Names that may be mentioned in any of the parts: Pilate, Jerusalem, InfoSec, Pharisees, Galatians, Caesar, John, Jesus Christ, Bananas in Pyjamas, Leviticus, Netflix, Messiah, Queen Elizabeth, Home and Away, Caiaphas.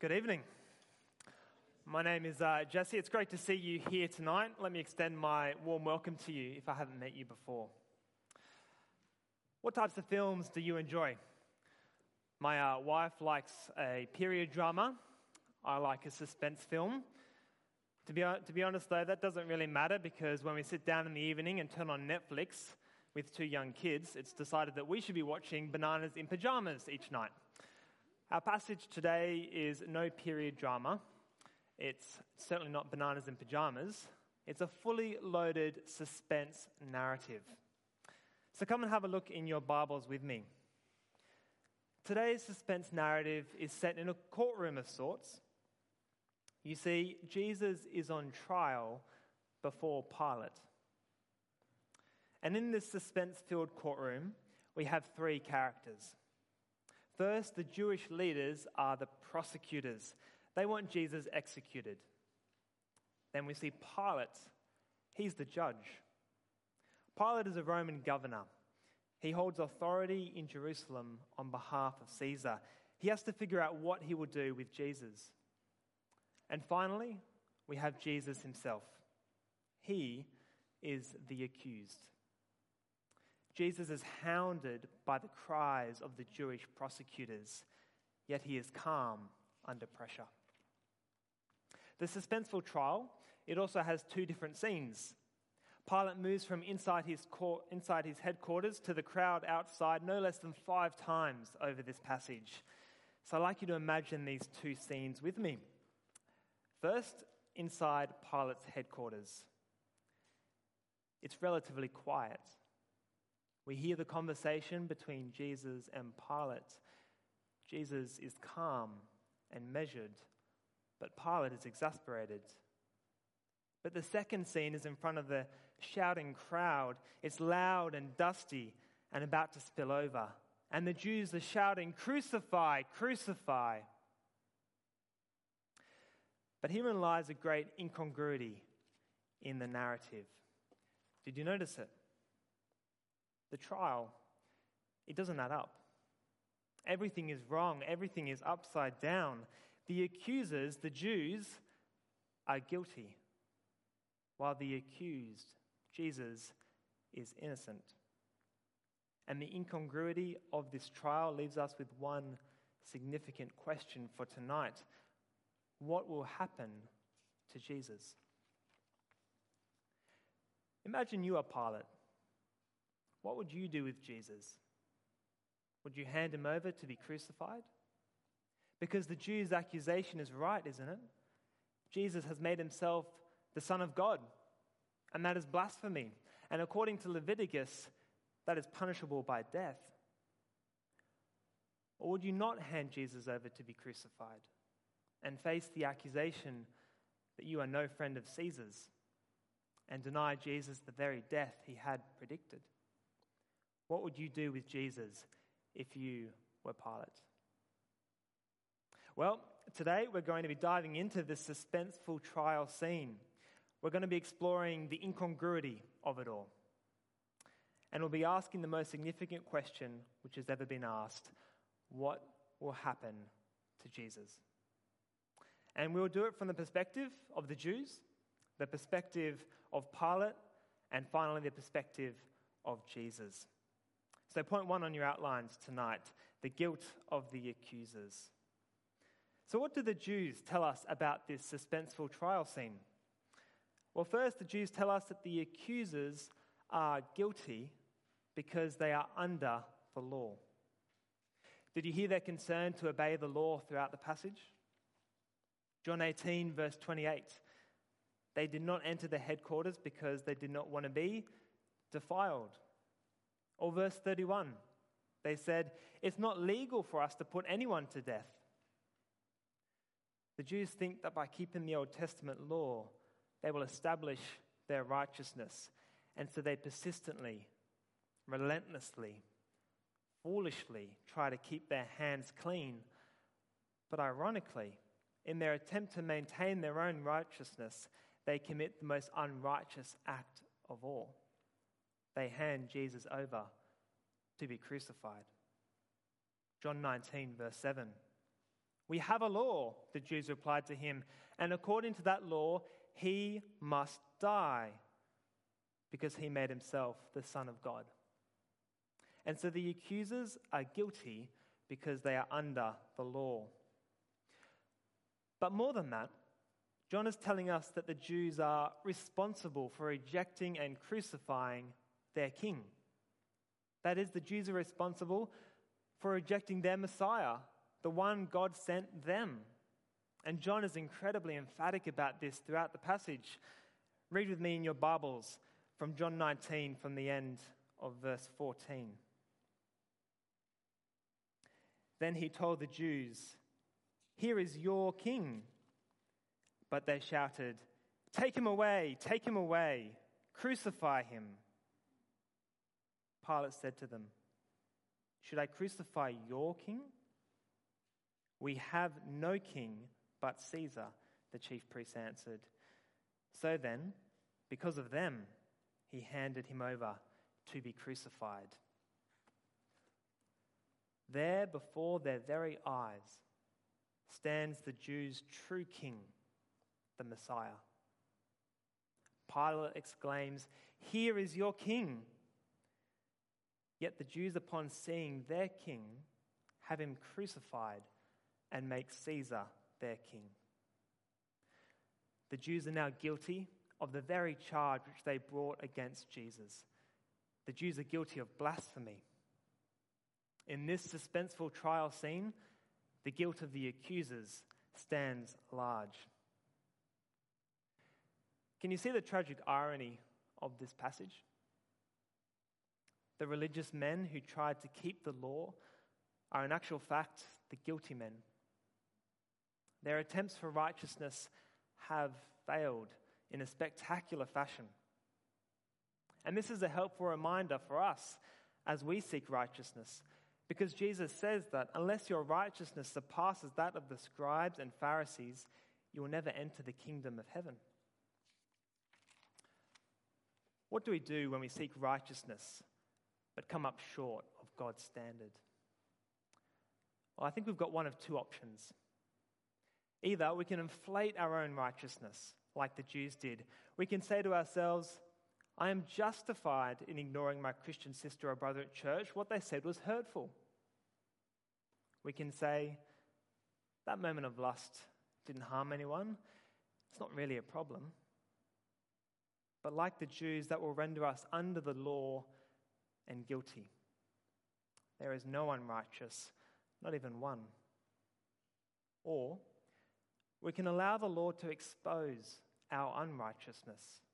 Good evening. My name is Jesse. It's great to see you here tonight. Let me extend my warm welcome to you if I haven't met you before. What types of films do you enjoy? My wife likes a period drama. I like a suspense film. To be honest though, that doesn't really matter because when we sit down in the evening and turn on Netflix with two young kids, it's decided that we should be watching Bananas in Pyjamas each night. Our passage today is no period drama. It's certainly not Bananas in Pyjamas. It's a fully loaded suspense narrative. So come and have a look in your Bibles with me. Today's suspense narrative is set in a courtroom of sorts. You see, Jesus is on trial before Pilate. And in this suspense-filled courtroom, we have three characters. First, the Jewish leaders are the prosecutors. They want Jesus executed. Then we see Pilate. He's the judge. Pilate is a Roman governor. He holds authority in Jerusalem on behalf of Caesar. He has to figure out what he will do with Jesus. And finally, we have Jesus himself. He is the accused. Jesus is hounded by the cries of the Jewish prosecutors, yet he is calm under pressure. The suspenseful trial, it also has two different scenes. Pilate moves from inside his headquarters to the crowd outside no less than 5 times over this passage. So I'd like you to imagine these two scenes with me. First, inside Pilate's headquarters. It's relatively quiet. We hear the conversation between Jesus and Pilate. Jesus is calm and measured, but Pilate is exasperated. But the second scene is in front of the shouting crowd. It's loud and dusty and about to spill over. And the Jews are shouting, "Crucify, crucify." But herein lies a great incongruity in the narrative. Did you notice it? The trial, it doesn't add up. Everything is wrong. Everything is upside down. The accusers, the Jews, are guilty, while the accused, Jesus, is innocent. And the incongruity of this trial leaves us with one significant question for tonight. What will happen to Jesus? Imagine you are Pilate. What would you do with Jesus? Would you hand him over to be crucified? Because the Jews' accusation is right, isn't it? Jesus has made himself the Son of God, and that is blasphemy. And according to Leviticus, that is punishable by death. Or would you not hand Jesus over to be crucified and face the accusation that you are no friend of Caesar's and deny Jesus the very death he had predicted? What would you do with Jesus if you were Pilate? Well, today we're going to be diving into this suspenseful trial scene. We're going to be exploring the incongruity of it all. And we'll be asking the most significant question which has ever been asked: what will happen to Jesus? And we'll do it from the perspective of the Jews, the perspective of Pilate, and finally the perspective of Jesus. So point 1 on your outlines tonight, the guilt of the accusers. So what do the Jews tell us about this suspenseful trial scene? Well, first, the Jews tell us that the accusers are guilty because they are under the law. Did you hear their concern to obey the law throughout the passage? John 18, verse 28. They did not enter the headquarters because they did not want to be defiled. Or verse 31, they said, "It's not legal for us to put anyone to death." The Jews think that by keeping the Old Testament law, they will establish their righteousness. And so they persistently, relentlessly, foolishly try to keep their hands clean. But ironically, in their attempt to maintain their own righteousness, they commit the most unrighteous act of all. They hand Jesus over to be crucified. John 19, verse 7. We have a law, the Jews replied to him, and according to that law, he must die because he made himself the Son of God. And so the accusers are guilty because they are under the law. But more than that, John is telling us that the Jews are responsible for rejecting and crucifying their king. That is, the Jews are responsible for rejecting their Messiah, the one God sent them. And John is incredibly emphatic about this throughout the passage. Read with me in your Bibles from John 19, from the end of verse 14. Then he told the Jews, "Here is your king." But they shouted, take him away, crucify him." Pilate said to them, "Should I crucify your king? We have no king but Caesar," the chief priests answered. So then, because of them, he handed him over to be crucified. There before their very eyes stands the Jews' true king, the Messiah. Pilate exclaims, "Here is your king." Yet the Jews, upon seeing their king, have him crucified and make Caesar their king. The Jews are now guilty of the very charge which they brought against Jesus. The Jews are guilty of blasphemy. In this suspenseful trial scene, the guilt of the accusers stands large. Can you see the tragic irony of this passage? The religious men who tried to keep the law are in actual fact the guilty men. Their attempts for righteousness have failed in a spectacular fashion. And this is a helpful reminder for us as we seek righteousness, because Jesus says that unless your righteousness surpasses that of the scribes and Pharisees, you will never enter the kingdom of heaven. What do we do when we seek righteousness but come up short of God's standard? Well, I think we've got one of two options. Either we can inflate our own righteousness like the Jews did. We can say to ourselves, "I am justified in ignoring my Christian sister or brother at church. What they said was hurtful." We can say, "That moment of lust didn't harm anyone. It's not really a problem." But like the Jews, that will render us under the law and guilty. There is no one righteous, not even one. Or we can allow the law to expose our unrighteousness.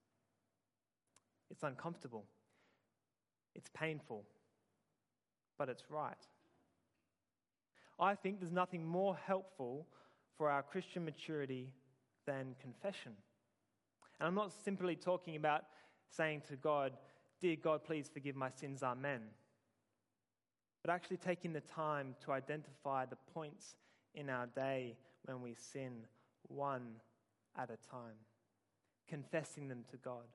It's uncomfortable. It's painful. But it's right. I think there's nothing more helpful for our Christian maturity than confession. And I'm not simply talking about saying to God, "Dear God, please forgive my sins, amen." But actually taking the time to identify the points in our day when we sin, one at a time. Confessing them to God.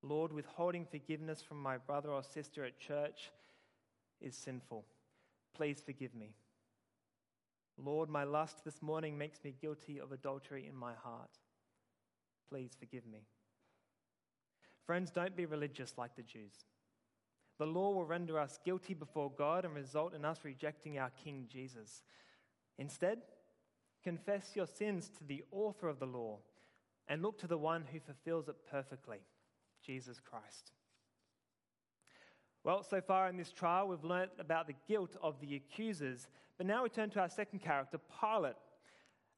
Lord, withholding forgiveness from my brother or sister at church is sinful. Please forgive me. Lord, my lust this morning makes me guilty of adultery in my heart. Please forgive me. Friends, don't be religious like the Jews. The law will render us guilty before God and result in us rejecting our King Jesus. Instead, confess your sins to the author of the law and look to the one who fulfills it perfectly, Jesus Christ. Well, so far in this trial, we've learnt about the guilt of the accusers, but now we turn to our second character, Pilate.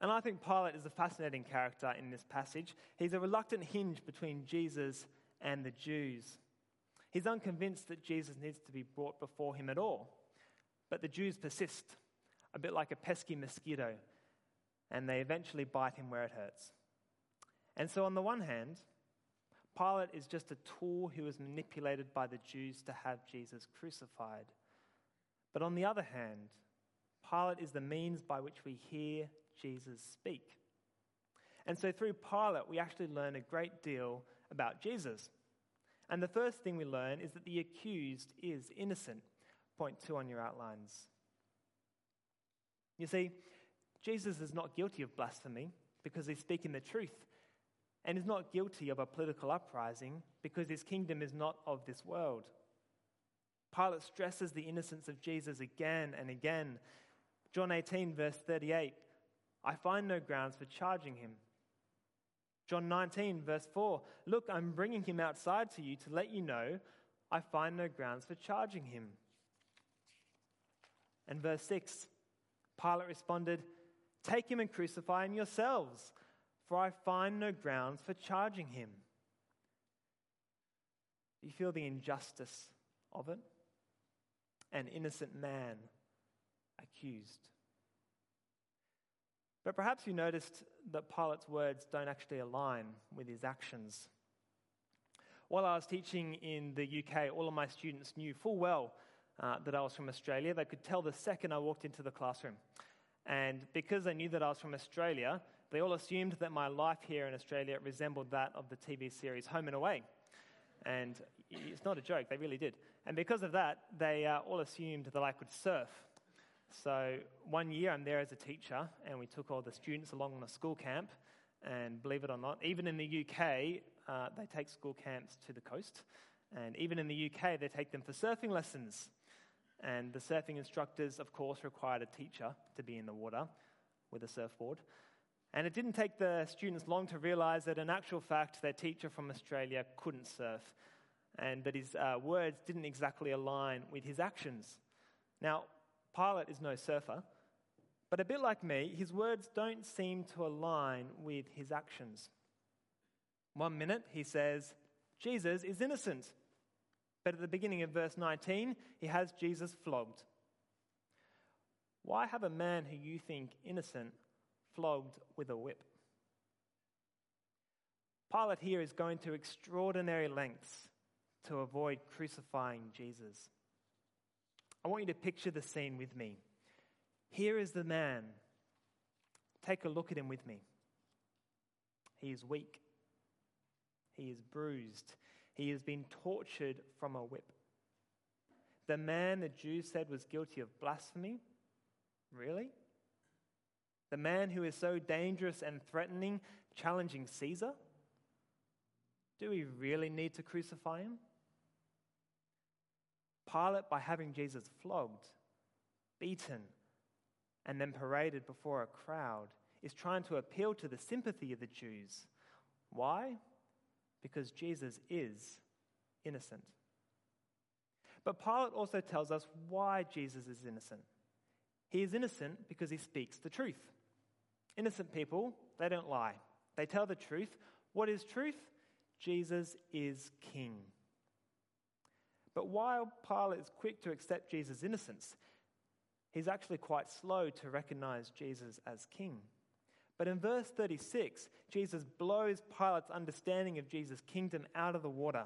And I think Pilate is a fascinating character in this passage. He's a reluctant hinge between Jesus and the Jews. He's unconvinced that Jesus needs to be brought before him at all. But the Jews persist, a bit like a pesky mosquito, and they eventually bite him where it hurts. And so on the one hand, Pilate is just a tool who was manipulated by the Jews to have Jesus crucified. But on the other hand, Pilate is the means by which we hear Jesus speak. And so through Pilate, we actually learn a great deal about Jesus. And the first thing we learn is that the accused is innocent. Point 2 on your outlines. You see, Jesus is not guilty of blasphemy because he's speaking the truth, and is not guilty of a political uprising because his kingdom is not of this world. Pilate stresses the innocence of Jesus again and again. John 18, verse 38, I find no grounds for charging him. John 19, verse 4, look, I'm bringing him outside to you to let you know I find no grounds for charging him. And verse 6, Pilate responded, take him and crucify him yourselves, for I find no grounds for charging him. You feel the injustice of it? An innocent man accused. But perhaps you noticed that Pilate's words don't actually align with his actions. While I was teaching in the UK, all of my students knew full well that I was from Australia. They could tell the second I walked into the classroom. And because they knew that I was from Australia, they all assumed that my life here in Australia resembled that of the TV series Home and Away. And it's not a joke, they really did. And because of that, they all assumed that I could surf. So one year I'm there as a teacher, and we took all the students along on a school camp. And believe it or not, even in the UK, they take school camps to the coast. And even in the UK, they take them for surfing lessons. And the surfing instructors, of course, required a teacher to be in the water with a surfboard. And it didn't take the students long to realize that in actual fact, their teacher from Australia couldn't surf. But his words didn't exactly align with his actions. Now, Pilate is no surfer, but a bit like me, his words don't seem to align with his actions. One minute, he says, Jesus is innocent. But at the beginning of verse 19, he has Jesus flogged. Why have a man who you think innocent flogged with a whip? Pilate here is going to extraordinary lengths to avoid crucifying Jesus. I want you to picture the scene with me. Here is the man. Take a look at him with me. He is weak. He is bruised. He has been tortured from a whip. The man the Jews said was guilty of blasphemy? Really? The man who is so dangerous and threatening, challenging Caesar? Do we really need to crucify him? Pilate, by having Jesus flogged, beaten, and then paraded before a crowd, is trying to appeal to the sympathy of the Jews. Why? Because Jesus is innocent. But Pilate also tells us why Jesus is innocent. He is innocent because he speaks the truth. Innocent people, they don't lie. They tell the truth. What is truth? Jesus is king. But while Pilate is quick to accept Jesus' innocence, he's actually quite slow to recognize Jesus as king. But in verse 36, Jesus blows Pilate's understanding of Jesus' kingdom out of the water.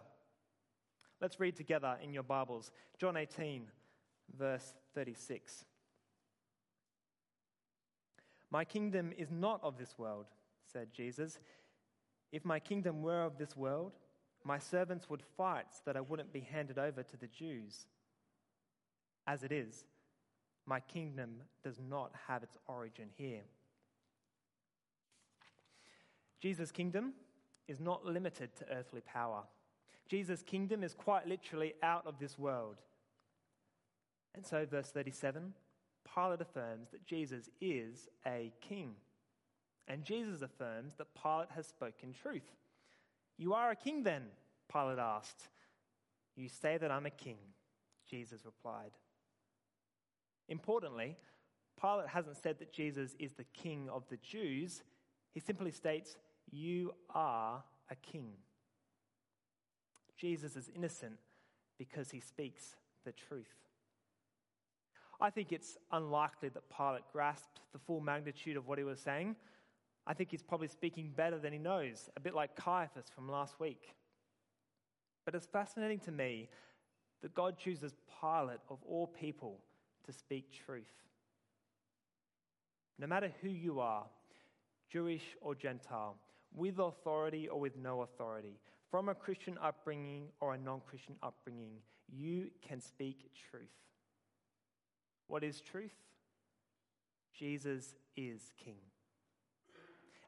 Let's read together in your Bibles. John 18, verse 36. My kingdom is not of this world, said Jesus. If my kingdom were of this world, my servants would fight so that I wouldn't be handed over to the Jews. As it is, my kingdom does not have its origin here. Jesus' kingdom is not limited to earthly power. Jesus' kingdom is quite literally out of this world. And so, verse 37, Pilate affirms that Jesus is a king. And Jesus affirms that Pilate has spoken truth. You are a king then, Pilate asked. You say that I'm a king, Jesus replied. Importantly, Pilate hasn't said that Jesus is the king of the Jews. He simply states, you are a king. Jesus is innocent because he speaks the truth. I think it's unlikely that Pilate grasped the full magnitude of what he was saying. I think he's probably speaking better than he knows, a bit like Caiaphas from last week. But it's fascinating to me that God chooses Pilate, of all people, to speak truth. No matter who you are, Jewish or Gentile, with authority or with no authority, from a Christian upbringing or a non-Christian upbringing, you can speak truth. What is truth? Jesus is king.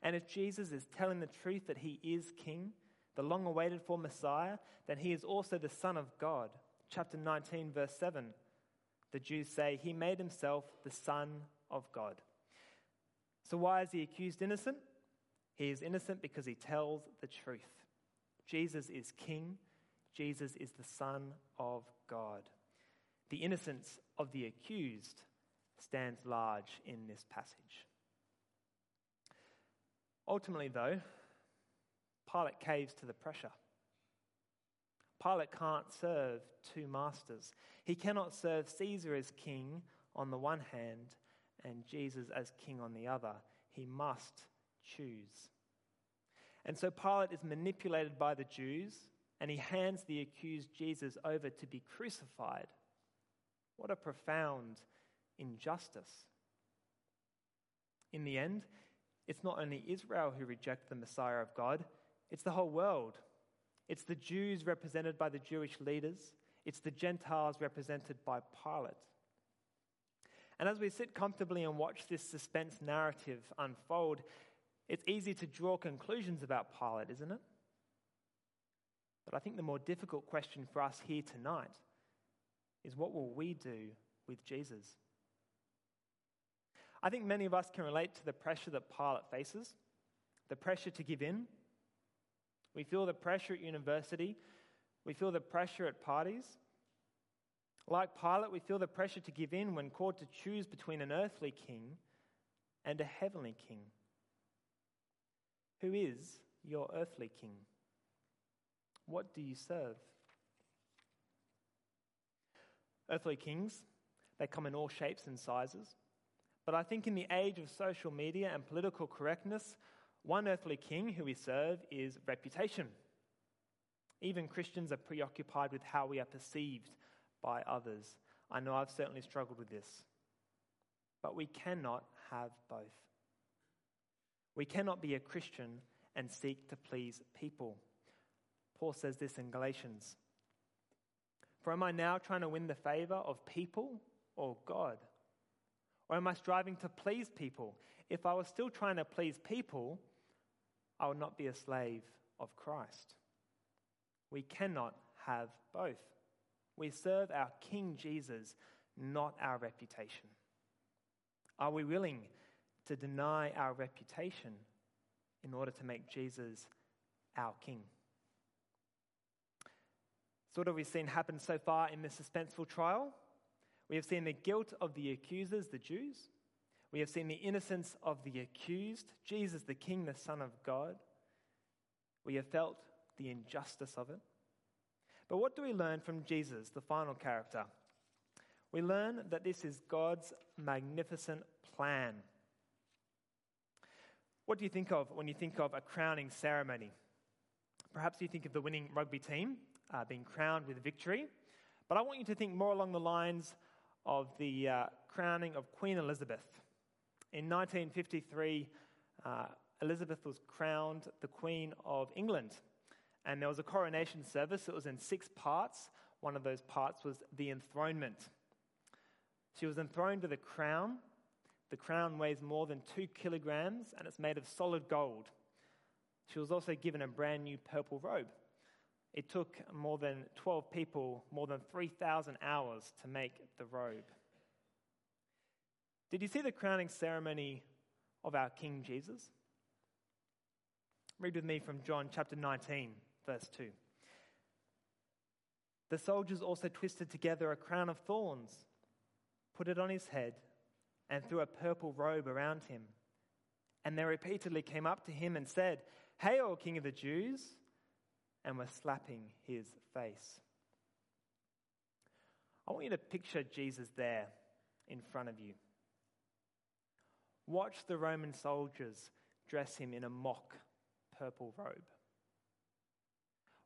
And if Jesus is telling the truth that he is king, the long-awaited for Messiah, then he is also the Son of God. Chapter 19, verse 7, the Jews say, he made himself the Son of God. So why is he accused innocent? He is innocent because he tells the truth. Jesus is king. Jesus is the Son of God. The innocence of the accused stands large in this passage. Ultimately, though, Pilate caves to the pressure. Pilate can't serve two masters. He cannot serve Caesar as king on the one hand and Jesus as king on the other. He must choose. And so Pilate is manipulated by the Jews and he hands the accused Jesus over to be crucified. What a profound injustice. In the end, it's not only Israel who reject the Messiah of God, it's the whole world. It's the Jews represented by the Jewish leaders. It's the Gentiles represented by Pilate. And as we sit comfortably and watch this suspense narrative unfold, it's easy to draw conclusions about Pilate, isn't it? But I think the more difficult question for us here tonight is, what will we do with Jesus? I think many of us can relate to the pressure that Pilate faces, the pressure to give in. We feel the pressure at university. We feel the pressure at parties. Like Pilate, we feel the pressure to give in when called to choose between an earthly king and a heavenly king. Who is your earthly king? What do you serve? Earthly kings, they come in all shapes and sizes. But I think in the age of social media and political correctness, one earthly king who we serve is reputation. Even Christians are preoccupied with how we are perceived by others. I know I've certainly struggled with this. But we cannot have both. We cannot be a Christian and seek to please people. Paul says this in Galatians. For am I now trying to win the favor of people or God? Or am I striving to please people? If I was still trying to please people, I would not be a slave of Christ. We cannot have both. We serve our King Jesus, not our reputation. Are we willing to deny our reputation in order to make Jesus our King? So what have we seen happen so far in this suspenseful trial? We have seen the guilt of the accusers, the Jews. We have seen the innocence of the accused, Jesus the King, the Son of God. We have felt the injustice of it. But what do we learn from Jesus, the final character? We learn that this is God's magnificent plan. What do you think of when you think of a crowning ceremony? Perhaps you think of the winning rugby team being crowned with victory. But I want you to think more along the lines of the crowning of Queen Elizabeth. In 1953, Elizabeth was crowned the Queen of England. And there was a coronation service. It was in 6 parts. One of those parts was the enthronement. She was enthroned with a crown. The crown weighs more than 2 kilograms and it's made of solid gold. She was also given a brand new purple robe. It took more than 12 people, more than 3,000 hours to make the robe. Did you see the crowning ceremony of our King Jesus? Read with me from John chapter 19, verse 2. The soldiers also twisted together a crown of thorns, put it on his head, and threw a purple robe around him. And they repeatedly came up to him and said, "Hail, King of the Jews!" and were slapping his face. I want you to picture Jesus there in front of you. Watch the Roman soldiers dress him in a mock purple robe.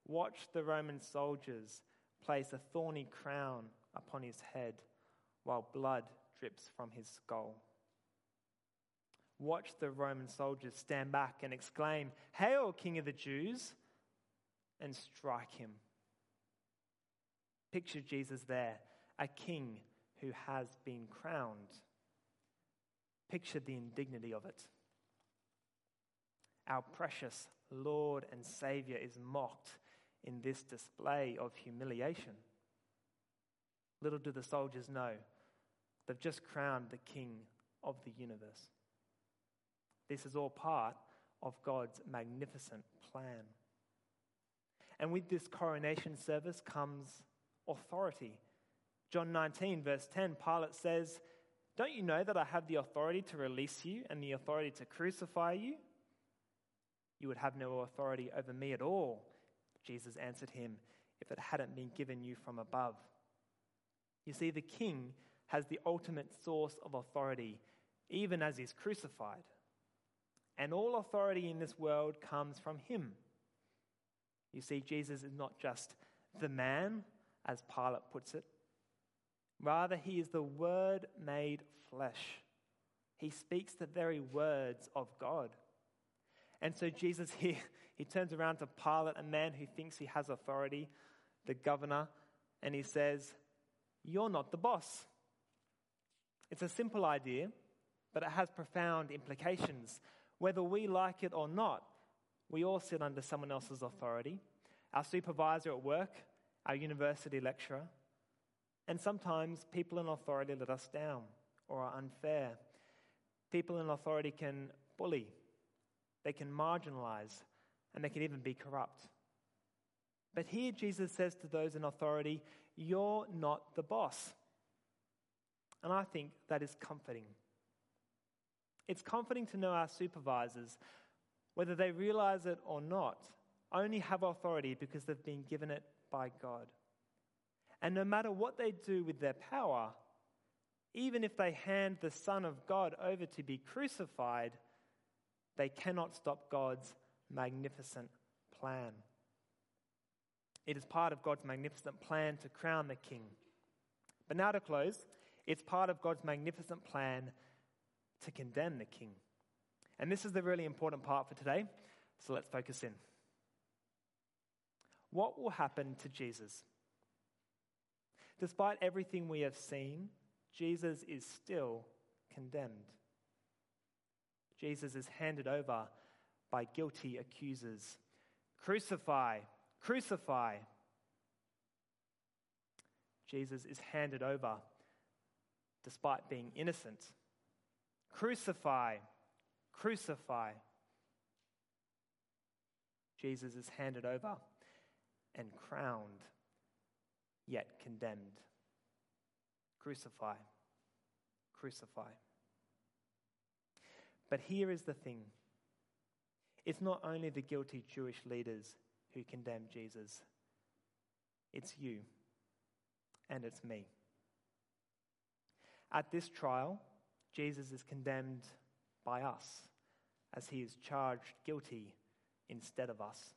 Watch the Roman soldiers place a thorny crown upon his head while blood drips from his skull. Watch the Roman soldiers stand back and exclaim, "Hail, King of the Jews!" and strike him. Picture Jesus there, a king who has been crowned. pictured the indignity of it. Our precious Lord and Savior is mocked in this display of humiliation. Little do the soldiers know, they've just crowned the King of the universe. This is all part of God's magnificent plan. And with this coronation service comes authority. John 19, verse 10, Pilate says, "Don't you know that I have the authority to release you and the authority to crucify you? You would have no authority over me at all," Jesus answered him, "if it hadn't been given you from above." You see, the king has the ultimate source of authority, even as he's crucified. And all authority in this world comes from him. You see, Jesus is not just the man, as Pilate puts it. Rather, he is the Word made flesh. He speaks the very words of God. And so Jesus here, he turns around to Pilate, a man who thinks he has authority, the governor, and he says, "You're not the boss." It's a simple idea, but it has profound implications. Whether we like it or not, we all sit under someone else's authority. Our supervisor at work, our university lecturer, and sometimes people in authority let us down or are unfair. People in authority can bully, they can marginalize, and they can even be corrupt. But here Jesus says to those in authority, "You're not the boss." And I think that is comforting. It's comforting to know our supervisors, whether they realize it or not, only have authority because they've been given it by God. And no matter what they do with their power, even if they hand the Son of God over to be crucified, they cannot stop God's magnificent plan. It is part of God's magnificent plan to crown the king. But now to close, it's part of God's magnificent plan to condemn the king. And this is the really important part for today, so let's focus in. What will happen to Jesus? Despite everything we have seen, Jesus is still condemned. Jesus is handed over by guilty accusers. "Crucify, crucify." Jesus is handed over despite being innocent. "Crucify, crucify." Jesus is handed over and crowned, yet condemned. "Crucify, crucify." But here is the thing. It's not only the guilty Jewish leaders who condemn Jesus. It's you and it's me. At this trial, Jesus is condemned by us as he is charged guilty instead of us.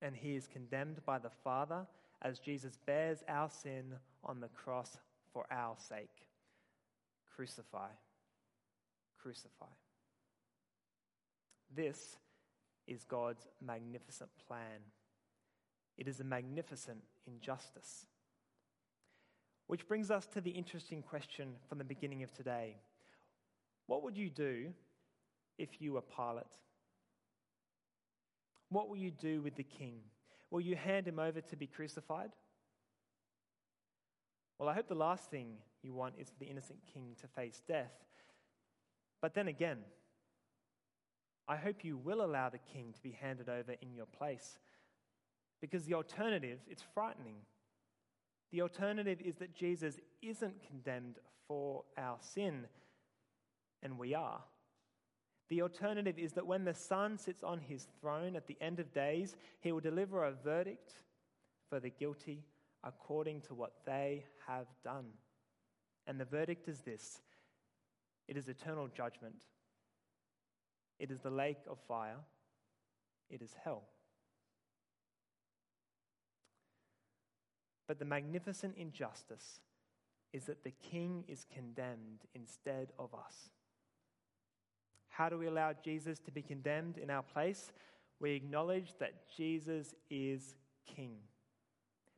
And he is condemned by the Father as Jesus bears our sin on the cross for our sake. "Crucify, crucify." This is God's magnificent plan. It is a magnificent injustice. Which brings us to the interesting question from the beginning of today. What would you do if you were Pilate? What will you do with the king? Will you hand him over to be crucified? Well, I hope the last thing you want is for the innocent king to face death. But then again, I hope you will allow the king to be handed over in your place, because the alternative is frightening. The alternative is that Jesus isn't condemned for our sin, and we are. The alternative is that when the Son sits on his throne at the end of days, he will deliver a verdict for the guilty according to what they have done. And the verdict is this: it is eternal judgment. It is the lake of fire. It is hell. But the magnificent injustice is that the king is condemned instead of us. How do we allow Jesus to be condemned in our place? We acknowledge that Jesus is king.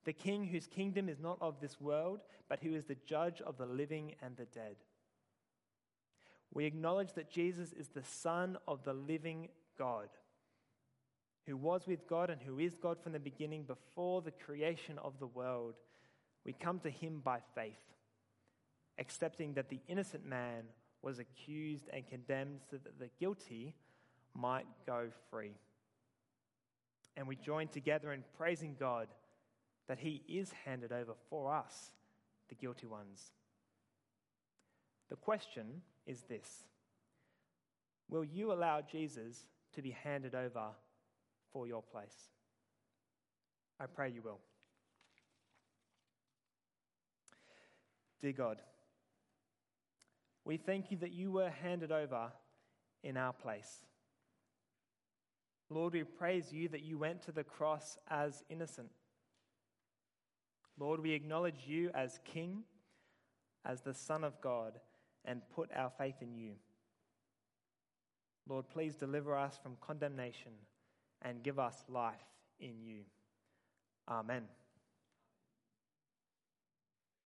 The king whose kingdom is not of this world, but who is the judge of the living and the dead. we acknowledge that Jesus is the Son of the living God, who was with God and who is God from the beginning, before the creation of the world. We come to him by faith, accepting that the innocent man was accused and condemned so that the guilty might go free. And we join together in praising God that he is handed over for us, the guilty ones. The question is this: will you allow Jesus to be handed over for your place? I pray you will. Dear God, we thank you that you were handed over in our place. Lord, we praise you that you went to the cross as innocent. Lord, we acknowledge you as King, as the Son of God, and put our faith in you. Lord, please deliver us from condemnation and give us life in you. Amen.